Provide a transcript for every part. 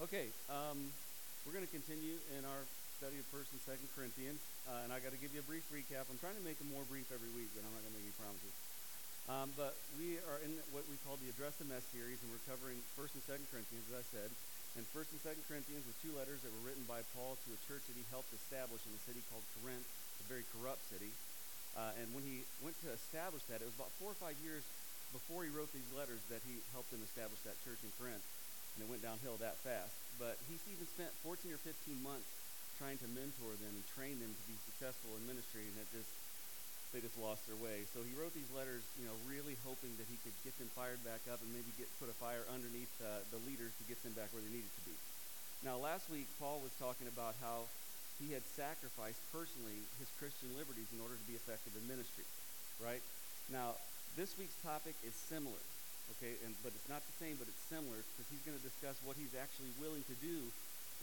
Okay, we're going to continue in our study of 1st and 2nd Corinthians, and I've got to give you a brief recap. I'm trying to make them more brief every week, but I'm not going to make any promises. But we are in what we call the Address the Mess series, and we're covering 1st and 2nd Corinthians, as I said. And 1st and 2nd Corinthians were two letters that were written by Paul to a church that he helped establish in a city called Corinth, a very corrupt city. And when he went to establish that, it was about 4 or 5 years before he wrote these letters that he helped him establish that church in Corinth. And it went downhill that fast. But he even spent 14 or 15 months trying to mentor them and train them to be successful in ministry, and they just lost their way. So he wrote these letters, really hoping that he could get them fired back up and maybe put a fire underneath the leaders to get them back where they needed to be. Now, last week, Paul was talking about how he had sacrificed personally his Christian liberties in order to be effective in ministry, right? Now, this week's topic is similar. Okay, but it's not the same, but it's similar, because he's going to discuss what he's actually willing to do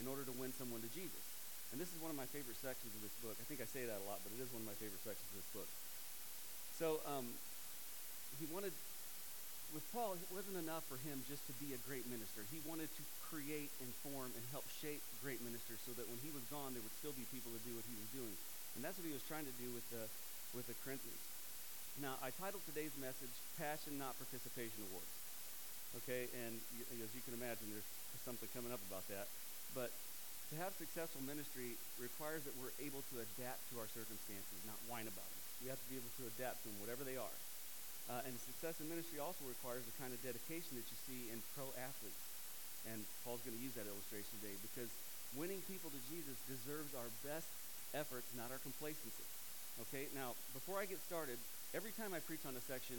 in order to win someone to Jesus. And this is one of my favorite sections of this book. I think I say that a lot, but it is one of my favorite sections of this book. So with Paul, it wasn't enough for him just to be a great minister. He wanted to create and form and help shape great ministers so that when he was gone, there would still be people to do what he was doing. And that's what he was trying to do with the Corinthians. Now, I titled today's message, Passion Not Participation Awards. Okay, and as you can imagine, there's something coming up about that. But to have successful ministry requires that we're able to adapt to our circumstances, not whine about them. We have to be able to adapt to them, whatever they are. And success in ministry also requires the kind of dedication that you see in pro athletes. And Paul's going to use that illustration today, because winning people to Jesus deserves our best efforts, not our complacency. Okay, now, before I get started, every time I preach on a section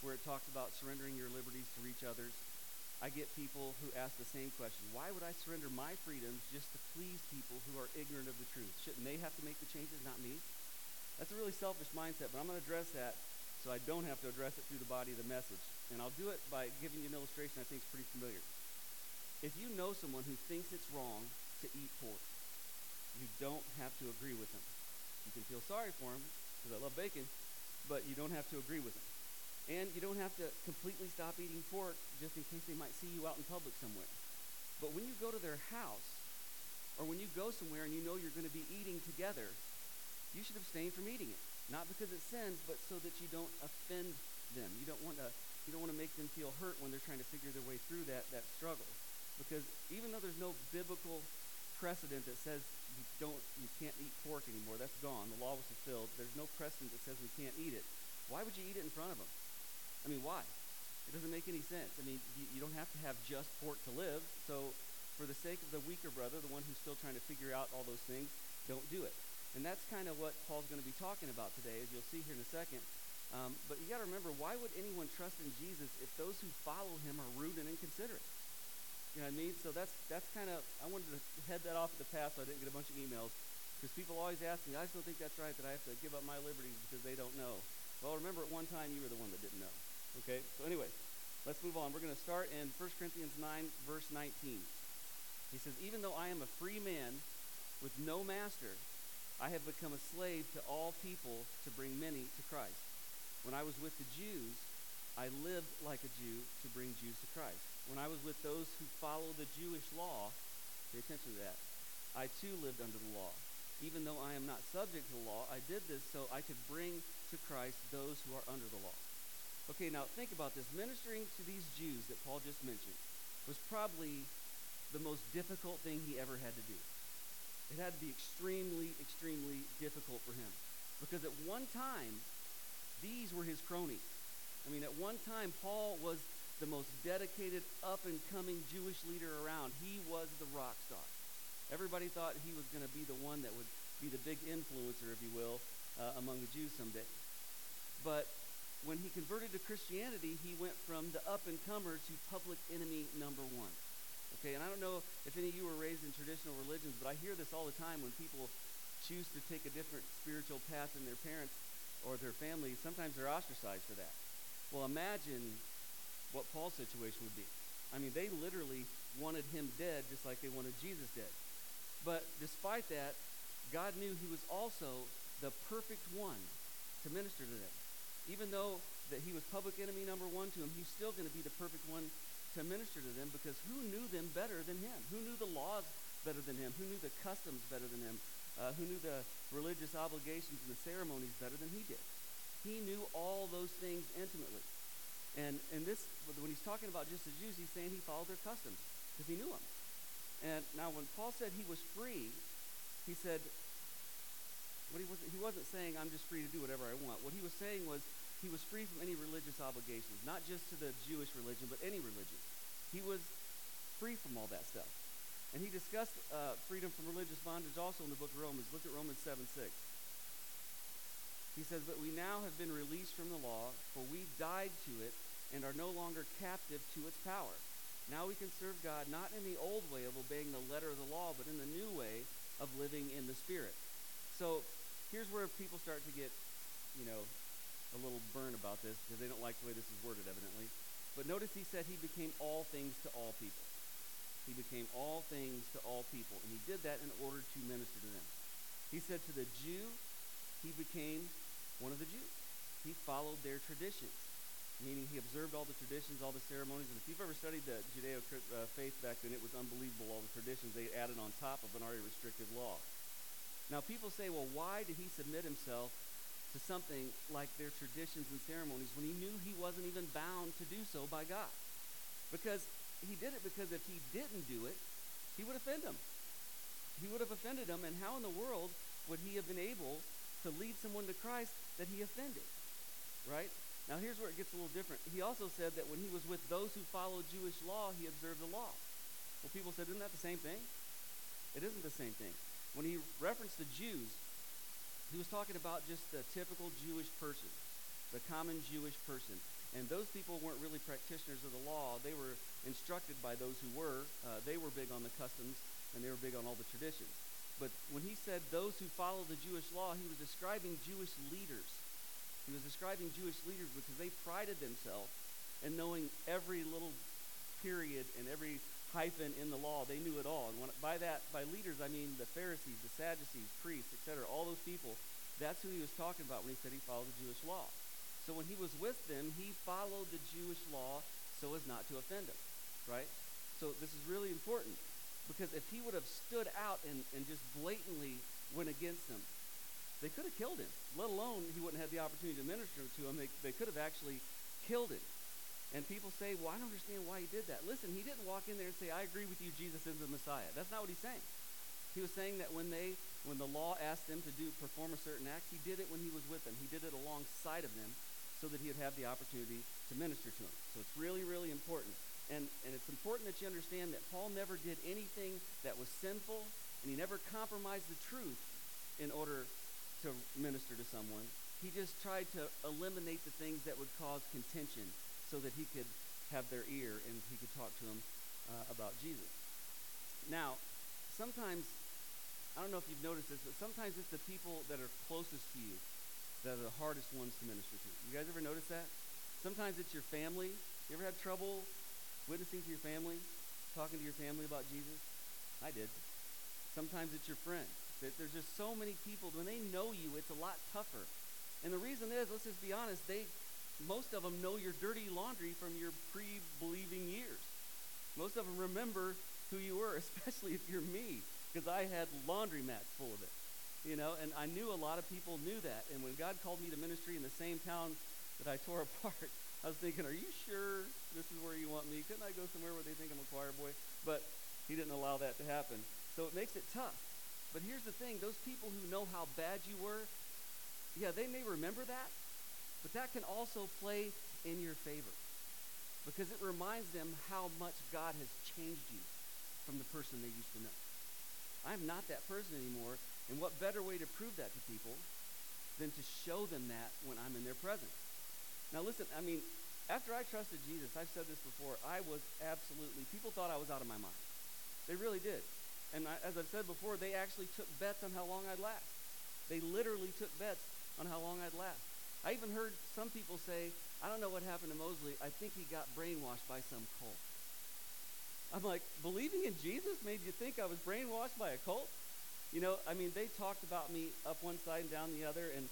where it talks about surrendering your liberties to reach others, I get people who ask the same question. Why would I surrender my freedoms just to please people who are ignorant of the truth? Shouldn't they have to make the changes, not me? That's a really selfish mindset, but I'm going to address that so I don't have to address it through the body of the message. And I'll do it by giving you an illustration I think is pretty familiar. If you know someone who thinks it's wrong to eat pork, you don't have to agree with them. You can feel sorry for them, because I love bacon, but you don't have to agree with them. And you don't have to completely stop eating pork just in case they might see you out in public somewhere. But when you go to their house, or when you go somewhere and you know you're going to be eating together, you should abstain from eating it. Not because it's sins, but so that you don't offend them. You don't want to make them feel hurt when they're trying to figure their way through that struggle. Because even though there's no biblical precedent that says you can't eat pork anymore, that's gone, the law was fulfilled, there's no precedent that says we can't eat it, why would you eat it in front of them? I mean, why? It doesn't make any sense. I mean, you don't have to have just pork to live, so for the sake of the weaker brother, the one who's still trying to figure out all those things, don't do it. And that's kind of what Paul's going to be talking about today, as you'll see here in a second. But you got to remember, why would anyone trust in Jesus if those who follow him are rude and inconsiderate? You know what I mean? So that's kind of, I wanted to head that off at the pass so I didn't get a bunch of emails, because people always ask me, I just don't think that's right that I have to give up my liberties because they don't know. Well, remember at one time you were the one that didn't know. Okay? So anyway, let's move on. We're going to start in 1 Corinthians 9, verse 19. He says, even though I am a free man with no master, I have become a slave to all people to bring many to Christ. When I was with the Jews, I lived like a Jew to bring Jews to Christ. When I was with those who follow the Jewish law, pay attention to that, I too lived under the law. Even though I am not subject to the law, I did this so I could bring to Christ those who are under the law. Okay, now think about this. Ministering to these Jews that Paul just mentioned was probably the most difficult thing he ever had to do. It had to be extremely, extremely difficult for him. Because at one time, these were his cronies. I mean, at one time, Paul was the most dedicated, up-and-coming Jewish leader around. He was the rock star. Everybody thought he was going to be the one that would be the big influencer, if you will, among the Jews someday. But when he converted to Christianity, he went from the up-and-comer to public enemy number 1. Okay, and I don't know if any of you were raised in traditional religions, but I hear this all the time when people choose to take a different spiritual path than their parents or their family. Sometimes they're ostracized for that. Well, imagine what Paul's situation would be. I mean, they literally wanted him dead just like they wanted Jesus dead. But despite that, God knew he was also the perfect one to minister to them. Even though that he was public enemy number 1 to him, he's still going to be the perfect one to minister to them, because who knew them better than him? Who knew the laws better than him? Who knew the customs better than him? Who knew the religious obligations and the ceremonies better than he did? He knew all those things intimately. And this, when he's talking about just the Jews, he's saying he followed their customs because he knew them. And now when Paul said he was free, he said, he wasn't saying I'm just free to do whatever I want. What he was saying was he was free from any religious obligations, not just to the Jewish religion, but any religion. He was free from all that stuff. And he discussed freedom from religious bondage also in the book of Romans. Look at Romans 7:6. He says, but we now have been released from the law, for we died to it and are no longer captive to its power. Now we can serve God not in the old way of obeying the letter of the law, but in the new way of living in the Spirit. So here's where people start to get, a little burn about this, because they don't like the way this is worded, evidently. But notice he said he became all things to all people. He became all things to all people, and he did that in order to minister to them. He said to the Jew, he became one of the Jews. He followed their traditions, meaning he observed all the traditions, all the ceremonies. And if you've ever studied the Judeo-faith back then, it was unbelievable, all the traditions they added on top of an already restrictive law. Now, people say, well, why did he submit himself to something like their traditions and ceremonies when he knew he wasn't even bound to do so by God? Because he did it because if he didn't do it, he would offend them. He would have offended them, and how in the world would he have been able to lead someone to Christ that he offended? Right? Now, here's where it gets a little different. He also said that when he was with those who followed Jewish law, he observed the law. Well, people said, isn't that the same thing? It isn't the same thing. When he referenced the Jews, he was talking about just the typical Jewish person, the common Jewish person. And those people weren't really practitioners of the law. They were instructed by those who were. They were big on the customs, and they were big on all the traditions. But when he said those who follow the Jewish law, he was describing Jewish leaders. He was describing Jewish leaders because they prided themselves in knowing every little period and every hyphen in the law. They knew it all. And by leaders, I mean the Pharisees, the Sadducees, priests, etc., all those people. That's who he was talking about when he said he followed the Jewish law. So when he was with them, he followed the Jewish law so as not to offend them, right? So this is really important, because if he would have stood out and just blatantly went against them, they could have killed him, let alone he wouldn't have the opportunity to minister to them. They could have actually killed him. And people say, well, I don't understand why he did that. Listen, he didn't walk in there and say, I agree with you, Jesus is the Messiah. That's not what he's saying. He was saying that when the law asked them to perform a certain act, he did it when he was with them. He did it alongside of them so that he would have the opportunity to minister to them. So it's really, really important. And it's important that you understand that Paul never did anything that was sinful, and he never compromised the truth in order to minister to someone. He just tried to eliminate the things that would cause contention, so that he could have their ear and he could talk to them about Jesus. Now, sometimes, I don't know if you've noticed this, but sometimes it's the people that are closest to you that are the hardest ones to minister to. You guys ever notice that? Sometimes it's your family. You ever had trouble witnessing to your family, talking to your family about Jesus? I did. Sometimes it's your friends. There's just so many people, when they know you, it's a lot tougher. And the reason is, let's just be honest, most of them know your dirty laundry from your pre-believing years. Most of them remember who you were, especially if you're me, because I had laundromats full of it, and I knew a lot of people knew that. And when God called me to ministry in the same town that I tore apart, I was thinking, are you sure this is where you want me? Couldn't I go somewhere where they think I'm a choir boy? But he didn't allow that to happen. So it makes it tough. But here's the thing, those people who know how bad you were, yeah, they may remember that, but that can also play in your favor, because it reminds them how much God has changed you from the person they used to know. I'm not that person anymore, and what better way to prove that to people than to show them that when I'm in their presence? Now listen, after I trusted Jesus, I've said this before, people thought I was out of my mind. They really did. And as I've said before, they actually took bets on how long I'd last. They literally took bets on how long I'd last. I even heard some people say, I don't know what happened to Mosley. I think he got brainwashed by some cult. I'm like, believing in Jesus made you think I was brainwashed by a cult? They talked about me up one side and down the other. And,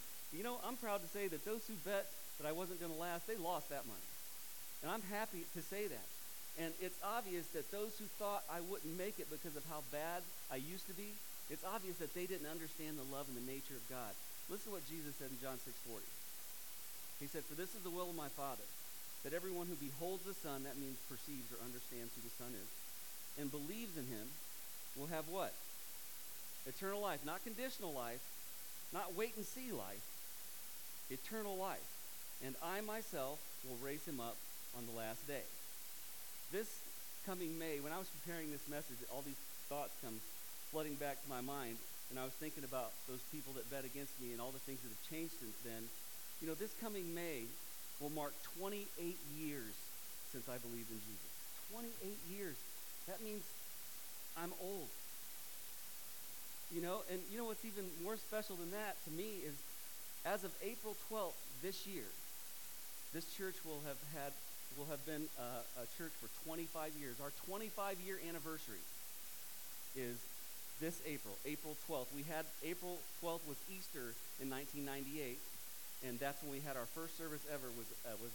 I'm proud to say that those who bet that I wasn't going to last, they lost that money. And I'm happy to say that. And it's obvious that those who thought I wouldn't make it because of how bad I used to be, it's obvious that they didn't understand the love and the nature of God. Listen to what Jesus said in John 6:40. He said, "For this is the will of my Father, that everyone who beholds the Son," that means perceives or understands who the Son is, "and believes in him will have" what? Eternal life. Not conditional life, not wait and see life, eternal life. "And I myself will raise him up on the last day." This coming May, when I was preparing this message, all these thoughts come flooding back to my mind, and I was thinking about those people that bet against me and all the things that have changed since then. You know, this coming May will mark 28 years since I believed in Jesus. 28 years. That means I'm old. You know, and you know what's even more special than that to me is, as of April 12th this year, this church will have been a church for 25 years. Our 25-year anniversary is this April 12th. We had April 12th was Easter in 1998, and that's when we had our first service ever was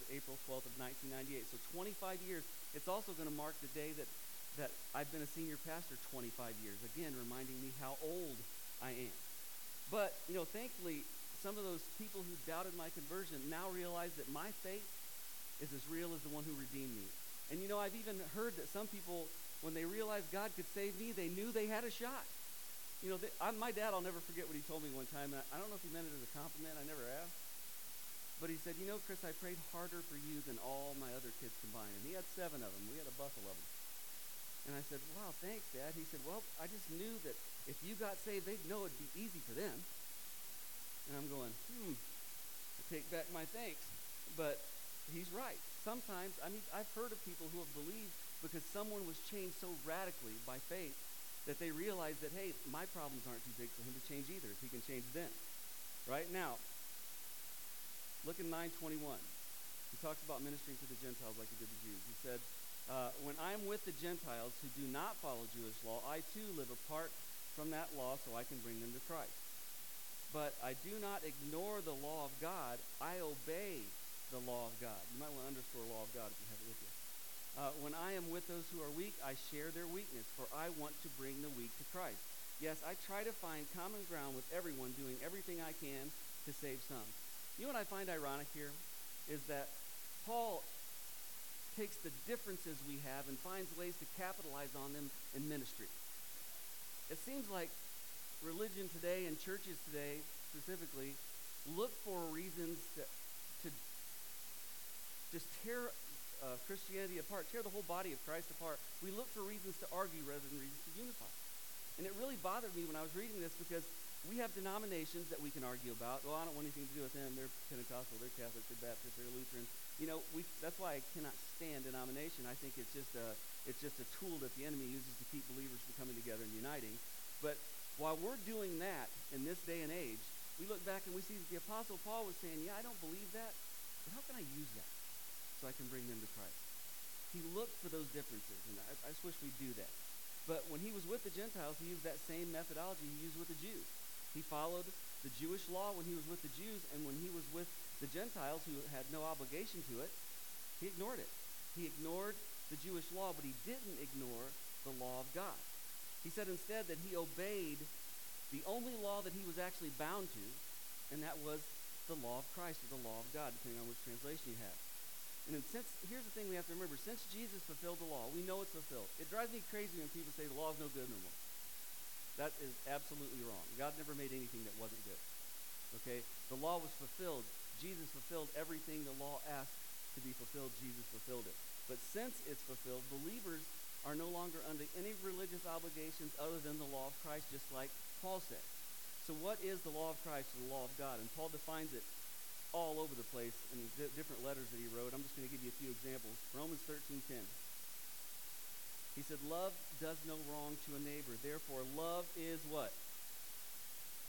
April 12th of 1998. So 25 years. It's also going to mark the day that I've been a senior pastor 25 years. Again, reminding me how old I am. But you know, thankfully, some of those people who doubted my conversion now realize that my faith is as real as the one who redeemed me. And you know, I've even heard that some people, when they realized God could save me, they knew they had a shot. You know, my dad, I'll never forget what he told me one time, and I don't know if he meant it as a compliment, I never asked. But he said, "You know, Chris, I prayed harder for you than all my other kids combined." And he had 7 of them. We had a buffle of them. And I said, "Wow, thanks, Dad." He said, "Well, I just knew that if you got saved, they'd know it'd be easy for them." And I'm going, I take back my thanks. But he's right. Sometimes, I mean, I've heard of people who have believed because someone was changed so radically by faith that they realized that, hey, my problems aren't too big for him to change either, if he can change them. Right now, look in 9:21. He talks about ministering to the Gentiles like he did the Jews. He said, "When I am with the Gentiles who do not follow Jewish law, I too live apart from that law so I can bring them to Christ. But I do not ignore the law of God. I obey the law of God." You might want to underscore law of God if you have it with you. "When I am with those who are weak, I share their weakness, for I want to bring the weak to Christ. Yes, I try to find common ground with everyone, doing everything I can to save some." You know what I find ironic here is that Paul takes the differences we have and finds ways to capitalize on them in ministry. It seems like religion today and churches today specifically look for reasons to just tear Christianity apart, tear the whole body of Christ apart. We look for reasons to argue rather than reasons to unify. And it really bothered me when I was reading this, because we have denominations that we can argue about. Well, I don't want anything to do with them. They're Pentecostal, they're Catholic, they're Baptist, they're Lutheran. You know, that's why I cannot stand denomination. I think it's just a tool that the enemy uses to keep believers from coming together and uniting. But while we're doing that in this day and age, we look back and we see that the Apostle Paul was saying, "Yeah, I don't believe that, but how can I use that so I can bring them to Christ?" He looked for those differences, and I just wish we'd do that. But when he was with the Gentiles, he used that same methodology he used with the Jews. He followed the Jewish law when he was with the Jews, and when he was with the Gentiles, who had no obligation to it, he ignored it. He ignored the Jewish law, but he didn't ignore the law of God. He said instead that he obeyed the only law that he was actually bound to, and that was the law of Christ or the law of God, depending on which translation you have. And here's the thing we have to remember. Since Jesus fulfilled the law, we know it's fulfilled. It drives me crazy when people say the law is no good no more. That is absolutely wrong. God never made anything that wasn't good. Okay? The law was fulfilled. Jesus fulfilled everything the law asked to be fulfilled. Jesus fulfilled it. But since it's fulfilled, believers are no longer under any religious obligations other than the law of Christ, just like Paul said. So what is the law of Christ and the law of God? And Paul defines it all over the place in different letters that he wrote. I'm just going to give you a few examples. Romans 13:10. He said, "Love does no wrong to a neighbor. Therefore, love is" what?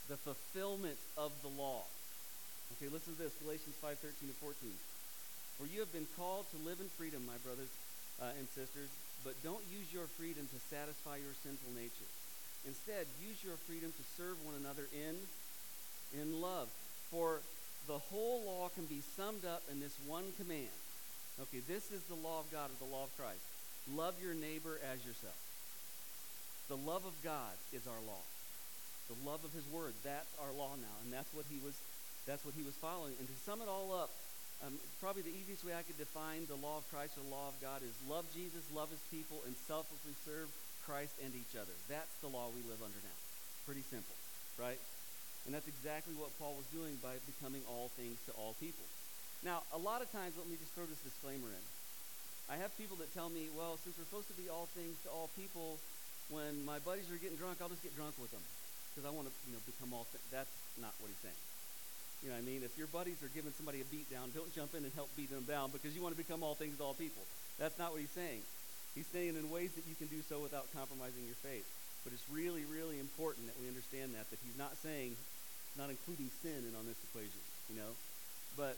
"The fulfillment of the law." Okay, listen to this, Galatians 5:13-14. "For you have been called to live in freedom, my brothers and sisters, but don't use your freedom to satisfy your sinful nature. Instead, use your freedom to serve one another in love. For the whole law can be summed up in this one command." Okay, this is the law of God or the law of Christ. Love your neighbor as yourself. The love of God is our law. The love of his word, that's our law now, and that's what he was following. And to sum it all up, probably the easiest way I could define the law of Christ or the law of God is love Jesus, love his people, and selflessly serve Christ and each other. That's the law we live under now. Pretty simple, right? And that's exactly what Paul was doing by becoming all things to all people. Now, a lot of times, let me just throw this disclaimer in. I have people that tell me, well, since we're supposed to be all things to all people, when my buddies are getting drunk, I'll just get drunk with them because I want to, become all things. That's not what he's saying. You know what I mean? If your buddies are giving somebody a beat down, don't jump in and help beat them down because you want to become all things to all people. That's not what he's saying. He's saying in ways that you can do so without compromising your faith. But it's really, really important that we understand that he's not saying, not including sin in on this equation, But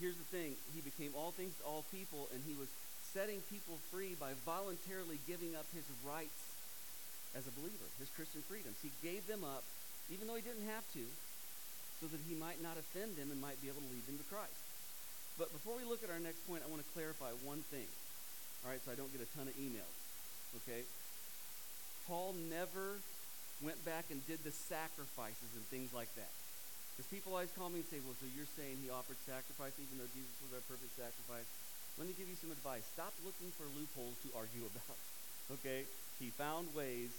here's the thing. He became all things to all people, and he was setting people free by voluntarily giving up his rights as a believer, his Christian freedoms. He gave them up, even though he didn't have to, so that he might not offend them and might be able to lead them to Christ. But before we look at our next point, I want to clarify one thing, all right, so I don't get a ton of emails, okay? Paul never went back and did the sacrifices and things like that. Because people always call me and say, well, so you're saying he offered sacrifice even though Jesus was our perfect sacrifice? Let me give you some advice. Stop looking for loopholes to argue about, okay? He found ways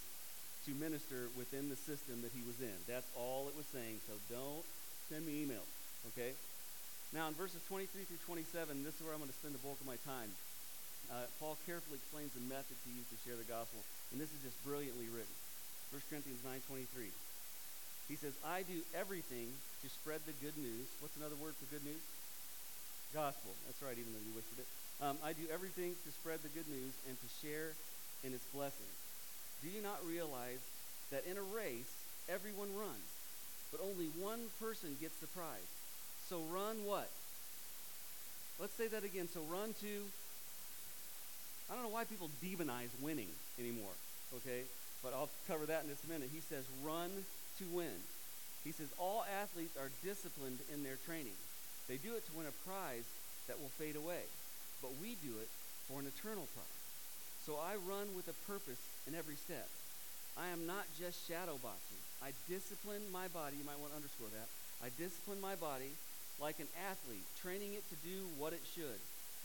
to minister within the system that he was in. That's all it was saying, so don't send me emails, okay? Now, in verses 23 through 27, this is where I'm going to spend the bulk of my time. Paul carefully explains the method to use to share the gospel, and this is just brilliantly written. First Corinthians 9:23. He says, I do everything to spread the good news. What's another word for good news? Gospel. That's right, even though you whispered it. I do everything to spread the good news and to share in its blessings. Do you not realize that in a race, everyone runs, but only one person gets the prize? So run what? Let's say that again. So run to... I don't know why people demonize winning anymore, okay? But I'll cover that in just a minute. He says, run to win. He says, all athletes are disciplined in their training. They do it to win a prize that will fade away, but we do it for an eternal prize. So I run with a purpose in every step. I am not just shadow boxing. I discipline my body. You might want to underscore that. I discipline my body like an athlete, training it to do what it should.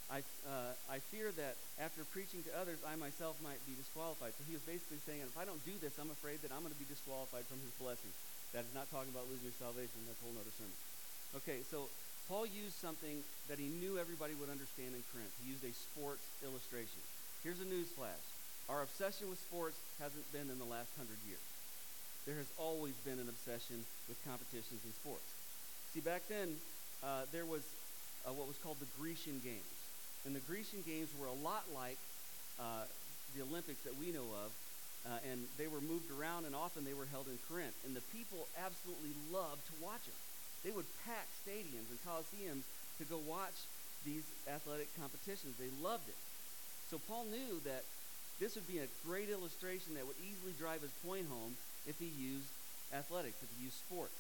I fear that after preaching to others, I myself might be disqualified. So he was basically saying, if I don't do this, I'm afraid that I'm going to be disqualified from his blessing. That is not talking about losing your salvation. That's a whole other sermon. Okay, so Paul used something that he knew everybody would understand in Corinth. He used a sports illustration. Here's a news flash. Our obsession with sports hasn't been in the last 100 years. There has always been an obsession with competitions in sports. See, back then, there was what was called the Grecian Games. And the Grecian Games were a lot like the Olympics that we know of, and they were moved around, and often they were held in Corinth. And the people absolutely loved to watch them. They would pack stadiums and coliseums to go watch these athletic competitions. They loved it. So Paul knew that this would be a great illustration that would easily drive his point home if he used athletics, if he used sports,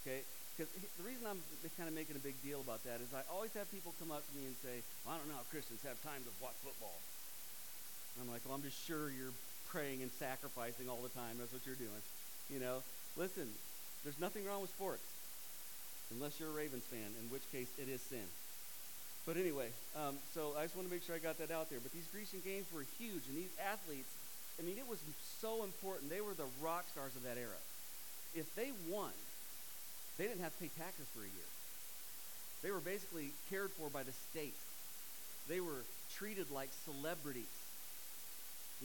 okay? Because the reason I'm kind of making a big deal about that is I always have people come up to me and say, well, I don't know how Christians have time to watch football. And I'm like, well, I'm just sure you're praying and sacrificing all the time. That's what you're doing. Listen, there's nothing wrong with sports unless you're a Ravens fan, in which case it is sin. But anyway, so I just want to make sure I got that out there. But these Grecian Games were huge, and these athletes, it was so important. They were the rock stars of that era. If they won, they didn't have to pay taxes for a year. They were basically cared for by the state. They were treated like celebrities.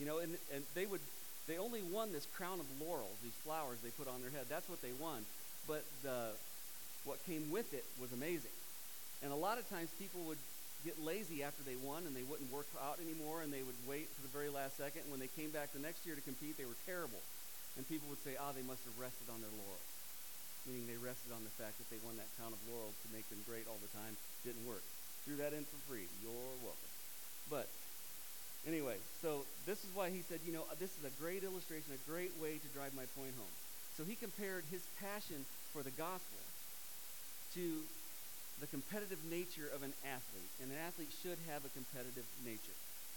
And they only won this crown of laurels, these flowers they put on their head. That's what they won. But what came with it was amazing. And a lot of times people would get lazy after they won, and they wouldn't work out anymore, and they would wait for the very last second. And when they came back the next year to compete, they were terrible. And people would say, they must have rested on their laurels. Meaning they rested on the fact that they won that crown of laurels to make them great all the time. Didn't work. Threw that in for free. You're welcome. But anyway, so this is why he said, this is a great illustration, a great way to drive my point home. So he compared his passion for the gospel to the competitive nature of an athlete. And an athlete should have a competitive nature,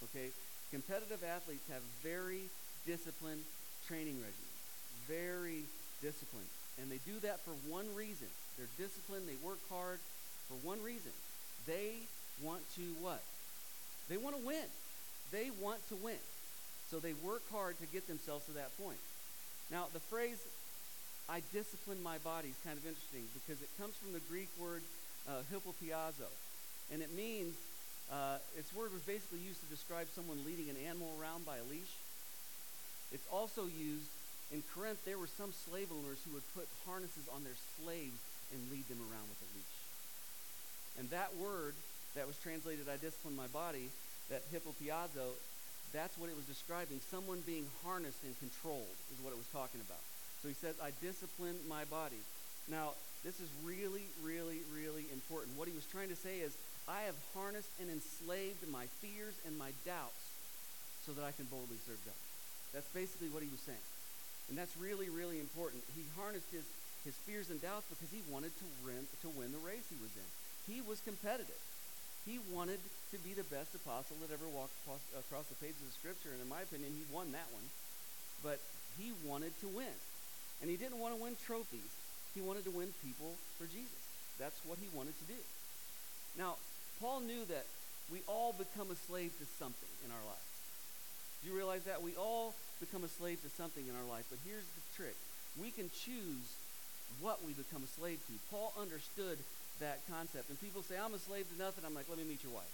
okay? Competitive athletes have very disciplined training regimens, very disciplined. And they do that for one reason. They're disciplined, they work hard for one reason. They want to what? They want to win. They want to win. So they work hard to get themselves to that point. Now, the phrase, I discipline my body, is kind of interesting because it comes from the Greek word hypopiazo. And it means, its word was basically used to describe someone leading an animal around by a leash. It's also used in Corinth. There were some slave owners who would put harnesses on their slaves and lead them around with a leash. And that word that was translated, I discipline my body, that hypopiazo, that's what it was describing. Someone being harnessed and controlled is what it was talking about. So he says, I discipline my body. Now, this is really, really, really important. What he was trying to say is, I have harnessed and enslaved my fears and my doubts so that I can boldly serve God. That's basically what he was saying. And that's really, really important. He harnessed his fears and doubts because he wanted to win the race he was in. He was competitive. He wanted to be the best apostle that ever walked across the pages of Scripture, and in my opinion, he won that one. But he wanted to win. And he didn't want to win trophies. He wanted to win people for Jesus. That's what he wanted to do. Now, Paul knew that we all become a slave to something in our lives. Do you realize that? We all become a slave to something in our life. But here's the trick. We can choose what we become a slave to. Paul understood that concept. And people say, I'm a slave to nothing. I'm like, let me meet your wife.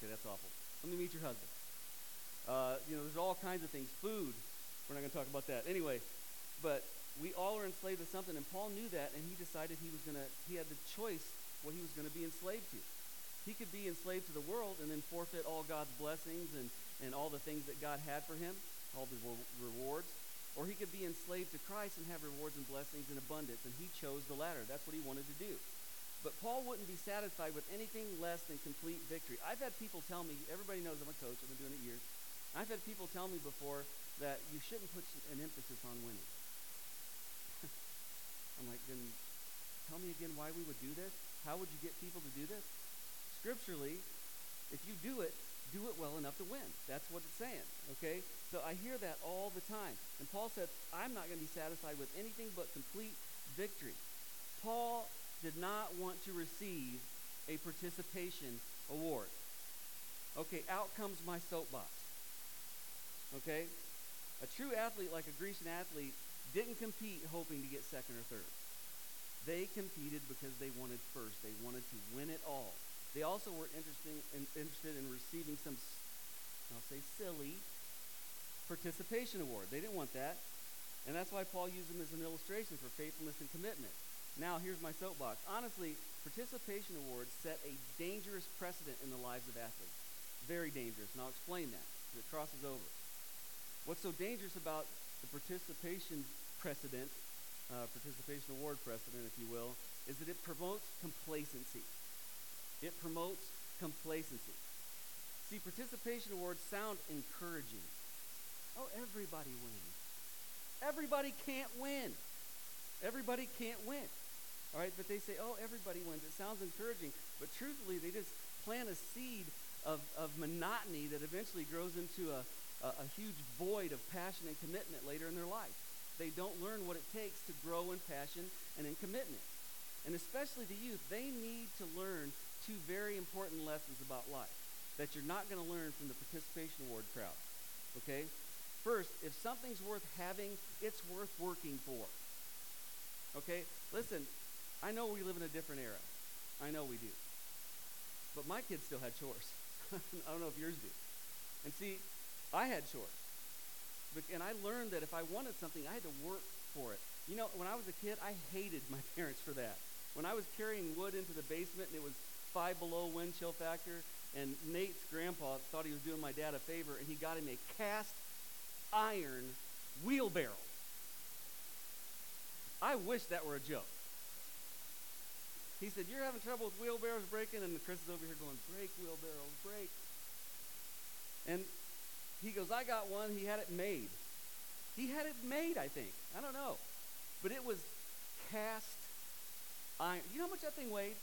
Okay, that's awful. Let me meet your husband. There's all kinds of things. Food. We're not going to talk about that. Anyway, but we all are enslaved to something. And Paul knew that, and he decided he had the choice what he was going to be enslaved to. He could be enslaved to the world and then forfeit all God's blessings and all the things that God had for him, all the rewards. Or he could be enslaved to Christ and have rewards and blessings in abundance, and he chose the latter. That's what he wanted to do. But Paul wouldn't be satisfied with anything less than complete victory. I've had people tell me, everybody knows I'm a coach, I've been doing it years. I've had people tell me before that you shouldn't put an emphasis on winning. I'm like, then tell me again why we would do this? How would you get people to do this? Scripturally, if you do it well enough to win. That's what it's saying, okay? So I hear that all the time. And Paul says, I'm not going to be satisfied with anything but complete victory. Paul did not want to receive a participation award. Okay, out comes my soapbox, okay? A true athlete, like a Grecian athlete, didn't compete hoping to get second or third. They competed because they wanted first. They wanted to win it all. They also were interested in receiving some, I'll say silly, participation award. They didn't want that. And that's why Paul used them as an illustration for faithfulness and commitment. Now, here's my soapbox. Honestly, participation awards set a dangerous precedent in the lives of athletes. Very dangerous, and I'll explain that, because it crosses over. What's so dangerous about the participation award precedent, if you will, is that it promotes complacency. It promotes complacency. See, participation awards sound encouraging. Oh, everybody wins. Everybody can't win. Everybody can't win. All right, but they say, oh, everybody wins. It sounds encouraging, but truthfully, they just plant a seed of monotony that eventually grows into a huge void of passion and commitment later in their life. They don't learn what it takes to grow in passion and in commitment. And especially the youth, they need to learn two very important lessons about life that you're not going to learn from the participation award crowd, okay? First, if something's worth having, it's worth working for, okay? Listen, I know we live in a different era. I know we do. But my kids still had chores. I don't know if yours do. And see, I had chores. And I learned that if I wanted something, I had to work for it. You know, when I was a kid, I hated my parents for that. When I was carrying wood into the basement and it was 5 below wind chill factor, and Nate's grandpa thought he was doing my dad a favor, and he got him a cast iron wheelbarrow. I wish that were a joke. He said, you're having trouble with wheelbarrows breaking? And Chris is over here going, break, wheelbarrows, break. And he goes, I got one. He had it made. He had it made, I think. I don't know. But it was cast iron. You know how much that thing weighed?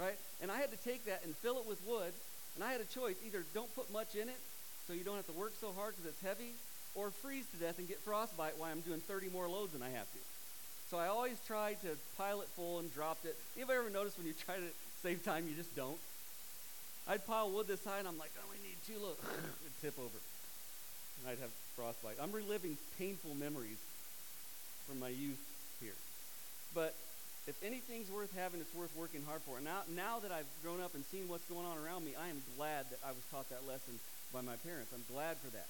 Right? And I had to take that and fill it with wood And I had a choice. Either don't put much in it so you don't have to work so hard because it's heavy, or freeze to death and get frostbite while I'm doing 30 more loads than I have to. So I always tried to pile it full and dropped it. Anybody ever notice when you try to save time, you just don't? I'd pile wood this high, and I'm like, I only need 2 loads. It'd tip over, and I'd have frostbite. I'm reliving painful memories from my youth here. But if anything's worth having, it's worth working hard for. And now that I've grown up and seen what's going on around me, I am glad that I was taught that lesson by my parents. I'm glad for that.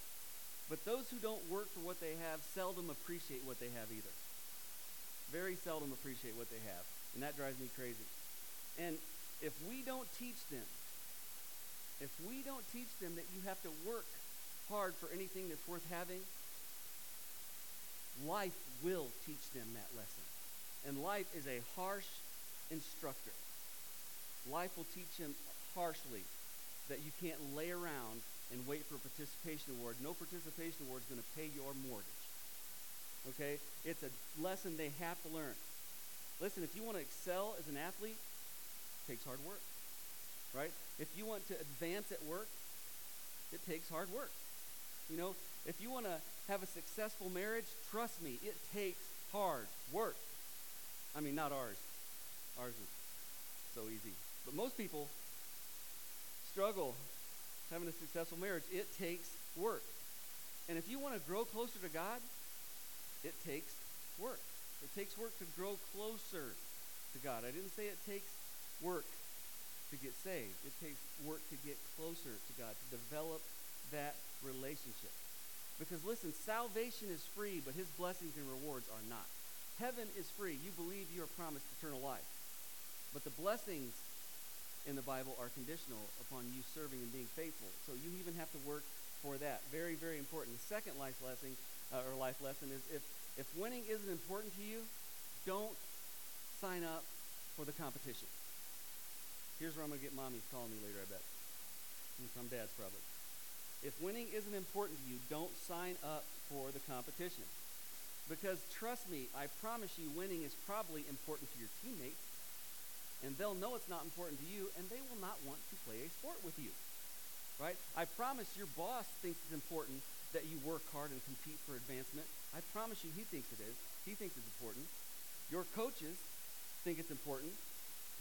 But those who don't work for what they have seldom appreciate what they have either. Very seldom appreciate what they have. And that drives me crazy. And if we don't teach them that you have to work hard for anything that's worth having, life will teach them that lesson. And life is a harsh instructor. Life will teach them harshly that you can't lay around and wait for a participation award. No participation award is going to pay your mortgage. Okay? It's a lesson they have to learn. Listen, if you want to excel as an athlete, it takes hard work. Right? If you want to advance at work, it takes hard work. You know, if you want to have a successful marriage, trust me, it takes hard work. I mean, not ours. Ours is so easy. But most people struggle having a successful marriage. It takes work. And if you want to grow closer to God, it takes work. It takes work to grow closer to God. I didn't say it takes work to get saved. It takes work to get closer to God, to develop that relationship. Because listen, salvation is free, but his blessings and rewards are not. Heaven is free. You believe, you are promised eternal life. But the blessings in the Bible are conditional upon you serving and being faithful. So you even have to work for that. Very, very important. The second life lesson is if winning isn't important to you, don't sign up for the competition. Here's where I'm going to get Mommy calling me later, I bet. And some dads probably. If winning isn't important to you, don't sign up for the competition. Because trust me, I promise you winning is probably important to your teammates, and they'll know it's not important to you, and they will not want to play a sport with you, right? I promise your boss thinks it's important that you work hard and compete for advancement. I promise you he thinks it is. He thinks it's important. Your coaches think it's important,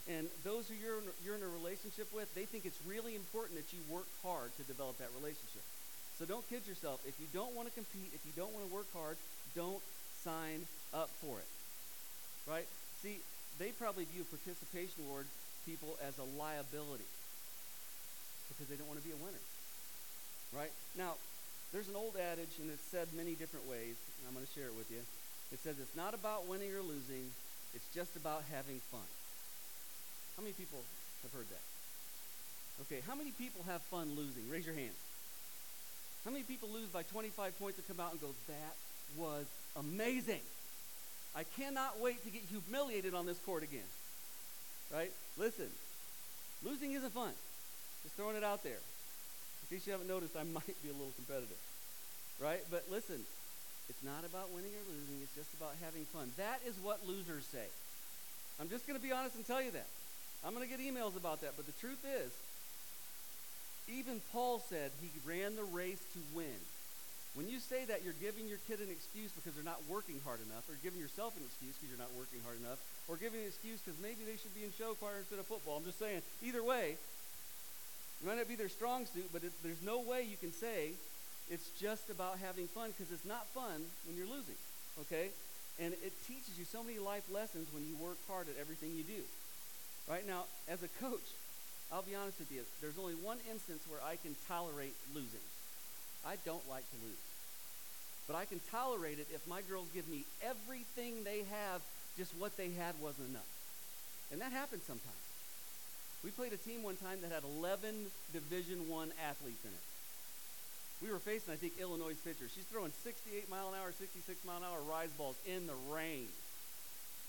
and those who you're in a relationship with, they think it's really important that you work hard to develop that relationship. So don't kid yourself. If you don't want to compete, if you don't want to work hard, don't sign up for it, right? See, they probably view participation award people as a liability because they don't want to be a winner, right? Now, there's an old adage, and it's said many different ways, and I'm going to share it with you. It says it's not about winning or losing. It's just about having fun. How many people have heard that? Okay, how many people have fun losing? Raise your hand. How many people lose by 25 points and come out and go, that was amazing. I cannot wait to get humiliated on this court again. Right? Listen, losing isn't fun. Just throwing it out there. In case you haven't noticed, I might be a little competitive. Right? But listen, it's not about winning or losing. It's just about having fun. That is what losers say. I'm just going to be honest and tell you that. I'm going to get emails about that. But the truth is, even Paul said he ran the race to win. When you say that, you're giving your kid an excuse because they're not working hard enough, or giving yourself an excuse because you're not working hard enough, or giving an excuse because maybe they should be in show choir instead of football. I'm just saying, either way, it might not be their strong suit, but there's no way you can say it's just about having fun, because it's not fun when you're losing, okay? And it teaches you so many life lessons when you work hard at everything you do. Right now, as a coach, I'll be honest with you, there's only one instance where I can tolerate losing. I don't like to lose. But I can tolerate it if my girls give me everything they have, just what they had wasn't enough. And that happens sometimes. We played a team one time that had 11 Division I athletes in it. We were facing, I think, Illinois' pitcher. She's throwing 68-mile-an-hour, 66-mile-an-hour rise balls in the rain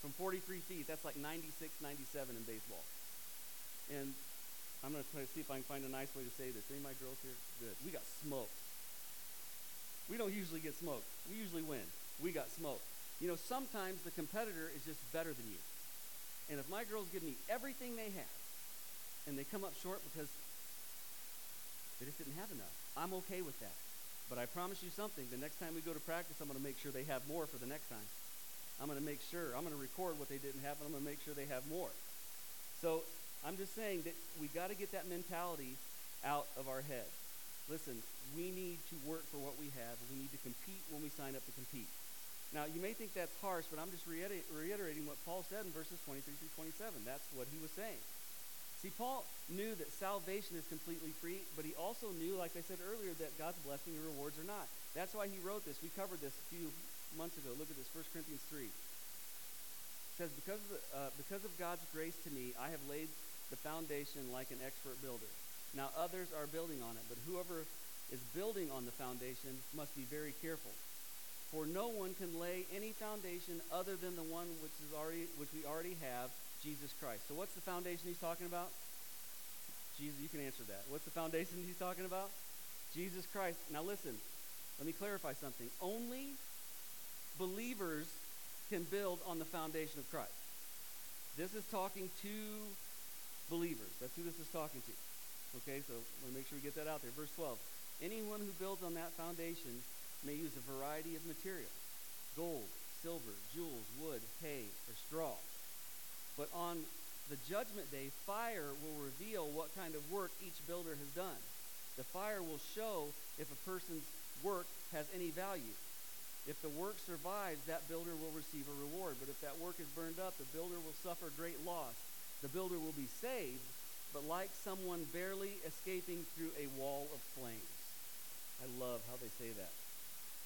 from 43 feet. That's like 96, 97 in baseball. And I'm going to try to see if I can find a nice way to say this. Any of my girls here? Good. We got smoked. We don't usually get smoked. We usually win. We got smoked. You know, sometimes the competitor is just better than you. And if my girls give me everything they have, and they come up short because They just didn't have enough. I'm okay with that. But I promise you something. The next time we go to practice, I'm going to make sure they have more for the next time. I'm going to make sure. I'm going to record what they didn't have, and I'm going to make sure they have more. So I'm just saying that we got to get that mentality out of our head. Listen, we need to work for what we have. We need to compete when we sign up to compete. Now, you may think that's harsh, but I'm just reiterating what Paul said in verses 23 through 27. That's what he was saying. See, Paul knew that salvation is completely free, but he also knew, like I said earlier, that God's blessing and rewards are not. That's why he wrote this. We covered this a few months ago. Look at this, First Corinthians 3. It says, because of God's grace to me, I have laid the foundation like an expert builder. Now others are building on it, but whoever is building on the foundation must be very careful. For no one can lay any foundation other than the one which we already have, Jesus Christ. So what's the foundation he's talking about? Jesus, you can answer that. What's the foundation he's talking about? Jesus Christ. Now listen, let me clarify something. Only believers can build on the foundation of Christ. This is talking to believers. That's who this is talking to. Okay, so I want to make sure we get that out there. Verse 12. Anyone who builds on that foundation may use a variety of material, gold, silver, jewels, wood, hay, or straw. But on the judgment day, fire will reveal what kind of work each builder has done. The fire will show if a person's work has any value. If the work survives, that builder will receive a reward. But if that work is burned up, the builder will suffer great loss. The builder will be saved, but like someone barely escaping through a wall of flames. I love how they say that.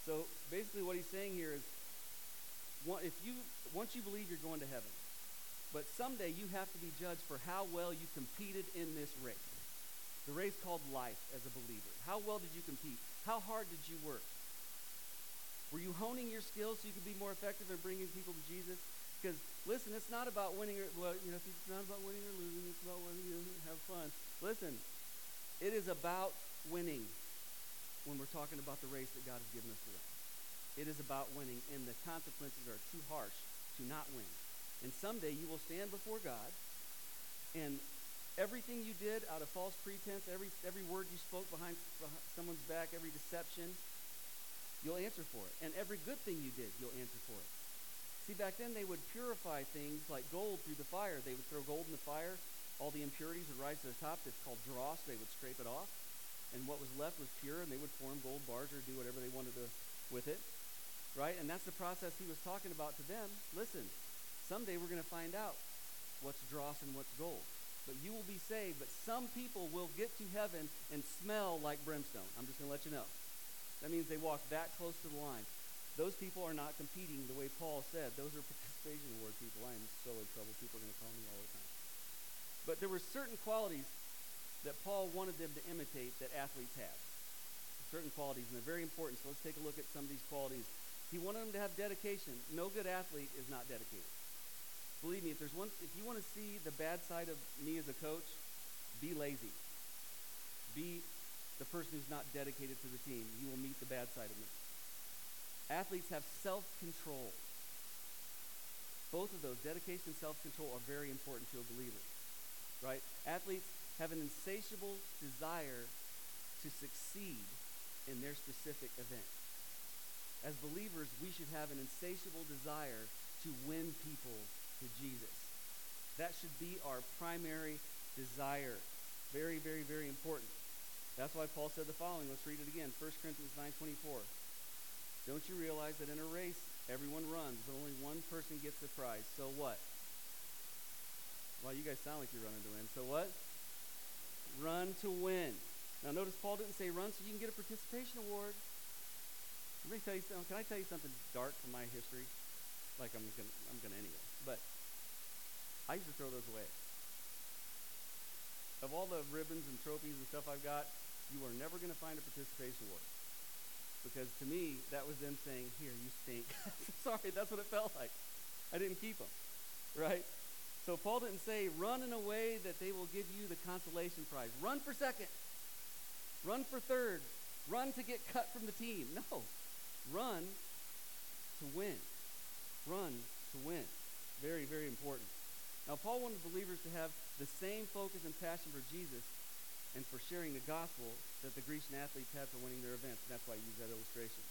So basically what he's saying here is, once you believe, you're going to heaven. But someday you have to be judged for how well you competed in this race. The race called life as a believer. How well did you compete? How hard did you work? Were you honing your skills so you could be more effective in bringing people to Jesus? Because, listen, it's not about winning or, well, you know, it's not about winning or losing. It's about whether you have fun. Listen, it is about winning when we're talking about the race that God has given us to run. It is about winning, and the consequences are too harsh to not win. And someday you will stand before God, and everything you did out of false pretense, every word you spoke behind someone's back, every deception, you'll answer for it. And every good thing you did, you'll answer for it. See, back then they would purify things like gold through the fire. They would throw gold in the fire. All the impurities would rise to the top. It's called dross. They would scrape it off. And what was left was pure, and they would form gold bars or do whatever they wanted to with it. Right? And that's the process he was talking about to them. Listen, someday we're going to find out what's dross and what's gold. But you will be saved. But some people will get to heaven and smell like brimstone. I'm just going to let you know. That means they walk that close to the line. Those people are not competing the way Paul said. Those are participation award people. I am so in trouble. People are going to call me all the time. But there were certain qualities that Paul wanted them to imitate that athletes have. Certain qualities, and they're very important. So let's take a look at some of these qualities. He wanted them to have dedication. No good athlete is not dedicated. Believe me, if you want to see the bad side of me as a coach, be lazy. Be the person who's not dedicated to the team. You will meet the bad side of me. Athletes have self-control. Both of those, dedication and self-control, are very important to a believer, right? Athletes have an insatiable desire to succeed in their specific event. As believers, we should have an insatiable desire to win people to Jesus. That should be our primary desire. Very, very, very important. That's why Paul said the following. Let's read it again. 1 Corinthians 9:24. Don't you realize that in a race, everyone runs, but only one person gets the prize? So what? Well, you guys sound like you're running to win. So what? Run to win. Now, notice Paul didn't say run so you can get a participation award. Let me tell you something. Can I tell you something dark from my history? Like, I'm gonna anyway. But I used to throw those away. Of all the ribbons and trophies and stuff I've got, you are never going to find a participation award. Because to me, that was them saying, here, you stink. Sorry, that's what it felt like. I didn't keep them, right? So Paul didn't say, run in a way that they will give you the consolation prize. Run for second. Run for third. Run to get cut from the team. No. Run to win. Run to win. Very, very important. Now, Paul wanted believers to have the same focus and passion for Jesus and for sharing the gospel that the Grecian athletes had for winning their events. And that's why I use that illustration.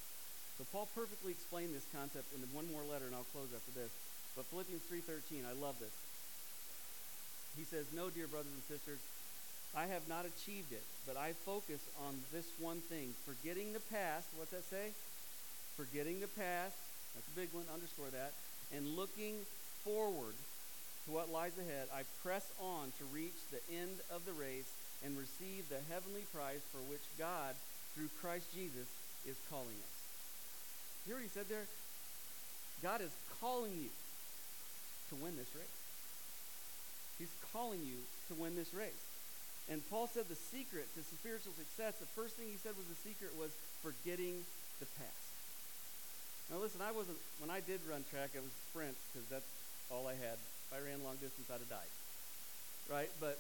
So Paul perfectly explained this concept in one more letter, and I'll close after this. But Philippians 3:13, I love this. He says, "No, dear brothers and sisters, I have not achieved it, but I focus on this one thing, forgetting the past." What's that say? Forgetting the past. That's a big one. Underscore that. "And looking forward to what lies ahead, I press on to reach the end of the race and receive the heavenly prize for which God, through Christ Jesus, is calling us." You hear what he said there? God is calling you to win this race. He's calling you to win this race. And Paul said the secret to spiritual success, the first thing he said was the secret was forgetting the past. Now listen, when I did run track, I was sprint because that's all I had. If I ran long distance, I'd have died, right? But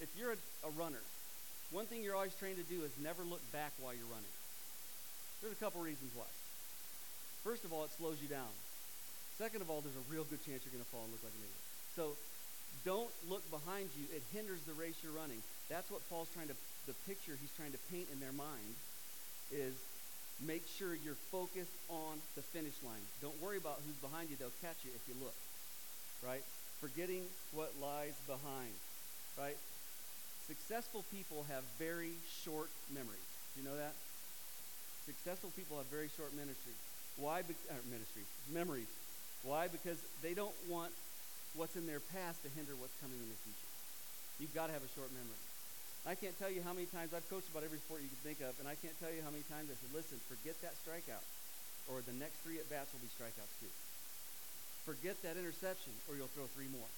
if you're a runner, one thing you're always trained to do is never look back while you're running. There's a couple reasons why. First of all, it slows you down. Second of all, there's a real good chance you're going to fall and look like an idiot. So don't look behind you. It hinders the race you're running. That's what Paul's the picture he's trying to paint in their mind is make sure you're focused on the finish line. Don't worry about who's behind you. They'll catch you if you look, right? Forgetting what lies behind, right? Successful people have very short memories. Do you know that? Successful people have very short ministry. Why? Memories. Why? Because they don't want what's in their past to hinder what's coming in the future. You've got to have a short memory. I can't tell you how many times I've coached about every sport you can think of, and I can't tell you how many times I said, listen, forget that strikeout, or the next 3 at-bats will be strikeouts too. Forget that interception, or you'll throw 3 more.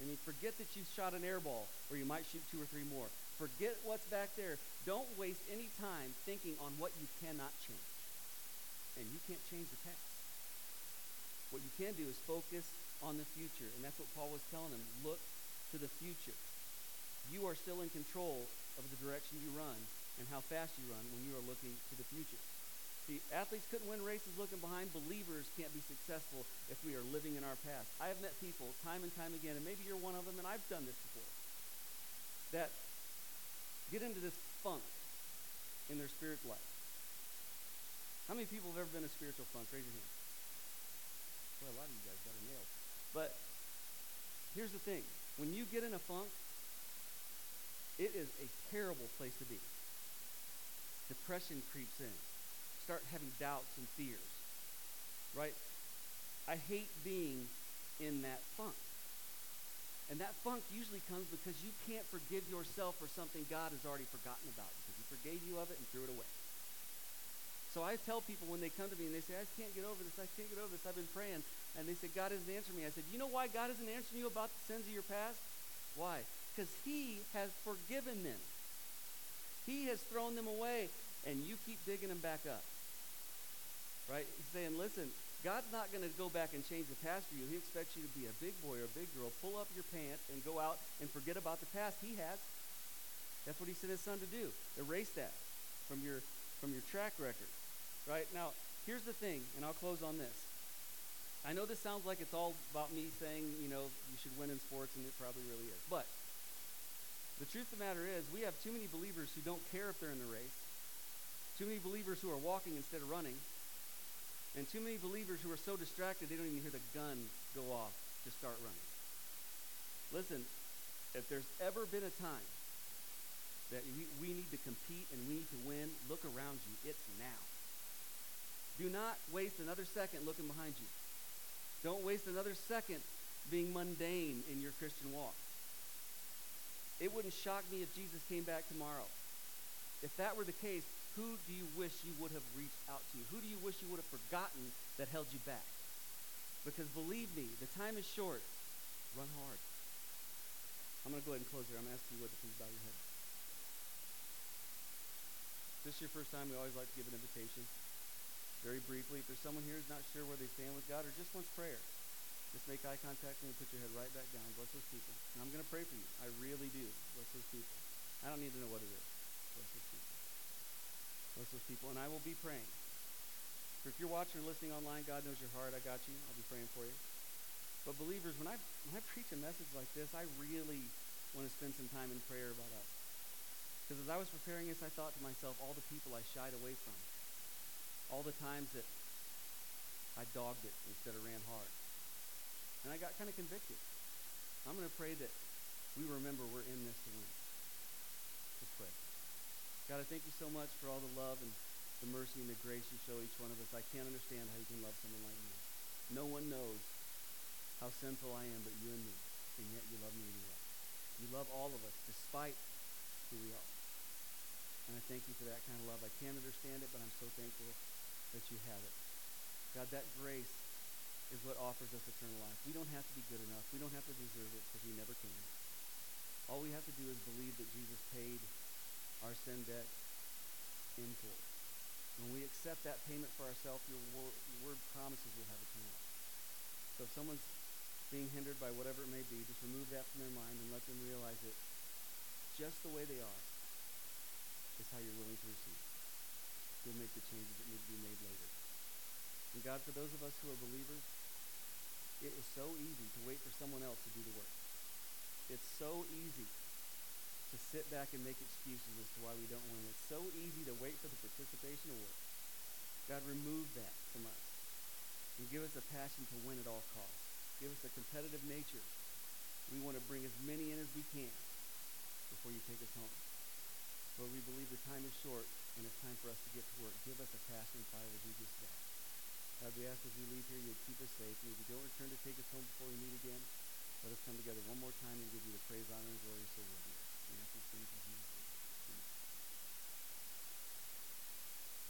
I mean, forget that you shot an air ball, or you might shoot 2 or 3 more. Forget what's back there. Don't waste any time thinking on what you cannot change. And you can't change the past. What you can do is focus on the future, and that's what Paul was telling them. Look to the future. You are still in control of the direction you run and how fast you run when you are looking to the future. See, athletes couldn't win races looking behind. Believers can't be successful if we are living in our past. I have met people time and time again, and maybe you're one of them, and I've done this before, that get into this funk in their spiritual life. How many people have ever been in a spiritual funk? Raise your hand. Well, a lot of you guys got it nailed. But here's the thing. When you get in a funk, it is a terrible place to be. Depression creeps in. Start having doubts and fears, right? I hate being in that funk. And that funk usually comes because you can't forgive yourself for something God has already forgotten about, because he forgave you of it and threw it away. So I tell people when they come to me and they say, I can't get over this, I can't get over this, I've been praying. And they say, God isn't answering me. I said, you know why God isn't answering you about the sins of your past? Why? Because he has forgiven them. He has thrown them away, and you keep digging them back up. Right? He's saying, listen, God's not going to go back and change the past for you. He expects you to be a big boy or a big girl, pull up your pants, and go out and forget about the past. He has. That's what he sent his son to do. Erase that from your track record. Right? Now, here's the thing, and I'll close on this. I know this sounds like it's all about me saying, you should win in sports, and it probably really is. But the truth of the matter is, we have too many believers who don't care if they're in the race, too many believers who are walking instead of running, and too many believers who are so distracted they don't even hear the gun go off to start running. Listen, if there's ever been a time that we need to compete and we need to win, look around you. It's now. Do not waste another second looking behind you. Don't waste another second being mundane in your Christian walk. It wouldn't shock me if Jesus came back tomorrow. If that were the case, who do you wish you would have reached out to? Who do you wish you would have forgotten that held you back? Because believe me, the time is short. Run hard. I'm going to go ahead and close here. I'm going to ask you to please bow your head. If this is your first time, we always like to give an invitation. Very briefly, if there's someone here who's not sure where they stand with God or just wants prayer, just make eye contact and put your head right back down. Bless those people. And I'm going to pray for you. I really do. Bless those people. I don't need to know what it is. Bless those people. Bless those people. And I will be praying. So if you're watching or listening online, God knows your heart. I got you. I'll be praying for you. But believers, when I preach a message like this, I really want to spend some time in prayer about us. Because as I was preparing this, I thought to myself, all the people I shied away from, all the times that I dogged it instead of ran hard. And I got kind of convicted. I'm going to pray that we remember we're in this to win. Let's pray. God, I thank you so much for all the love and the mercy and the grace you show each one of us. I can't understand how you can love someone like me. No one knows how sinful I am but you and me, and yet you love me anyway. You love all of us despite who we are. And I thank you for that kind of love. I can't understand it, but I'm so thankful that you have it. God, that grace is what offers us eternal life. We don't have to be good enough. We don't have to deserve it because we never can. All we have to do is believe that Jesus paid our sin debt in full. When we accept that payment for ourselves, your word promises we'll have eternal life. So if someone's being hindered by whatever it may be, just remove that from their mind and let them realize that just the way they are is how you're willing to receive. You'll make the changes that need to be made later. And God, for those of us who are believers, it is so easy to wait for someone else to do the work. It's so easy to sit back and make excuses as to why we don't win. It's so easy to wait for the participation award. God, remove that from us and give us a passion to win at all costs. Give us a competitive nature. We want to bring as many in as we can before you take us home. But we believe the time is short and it's time for us to get to work. Give us a passion fire to do just that. God, we ask as we leave here, you would keep us safe. And if you don't return to take us home before we meet again, let us come together one more time and give you the praise, honor, and glory so worthy. And I think